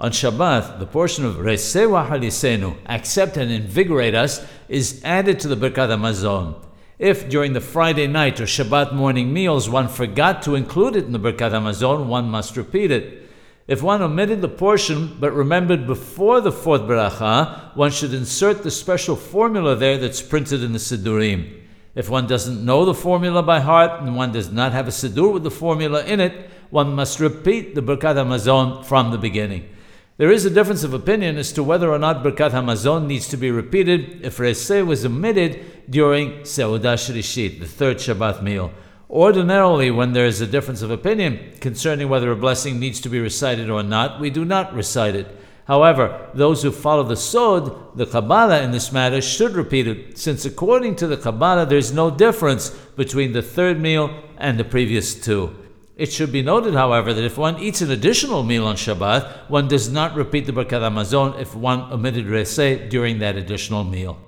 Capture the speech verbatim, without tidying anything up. On Shabbat, the portion of Retzeh v'Hachalitzenu, accept and invigorate us, is added to the Birkat Hamazon. If during the Friday night or Shabbat morning meals one forgot to include it in the Birkat Hamazon, one must repeat it. If one omitted the portion but remembered before the fourth Berakha, one should insert the special formula there that's printed in the siddurim. If one doesn't know the formula by heart and one does not have a siddur with the formula in it, one must repeat the Birkat Hamazon from the beginning. There is a difference of opinion as to whether or not Birkat Hamazon needs to be repeated if Retzeh was omitted during Seudah Rishit, the third Shabbat meal. Ordinarily, when there is a difference of opinion concerning whether a blessing needs to be recited or not, we do not recite it. However, those who follow the Sod, the Kabbalah in this matter, should repeat it, since according to the Kabbalah, there is no difference between the third meal and the previous two. It should be noted, however, that if one eats an additional meal on Shabbat, one does not repeat the Birkat Hamazon if one omitted Retzeh during that additional meal.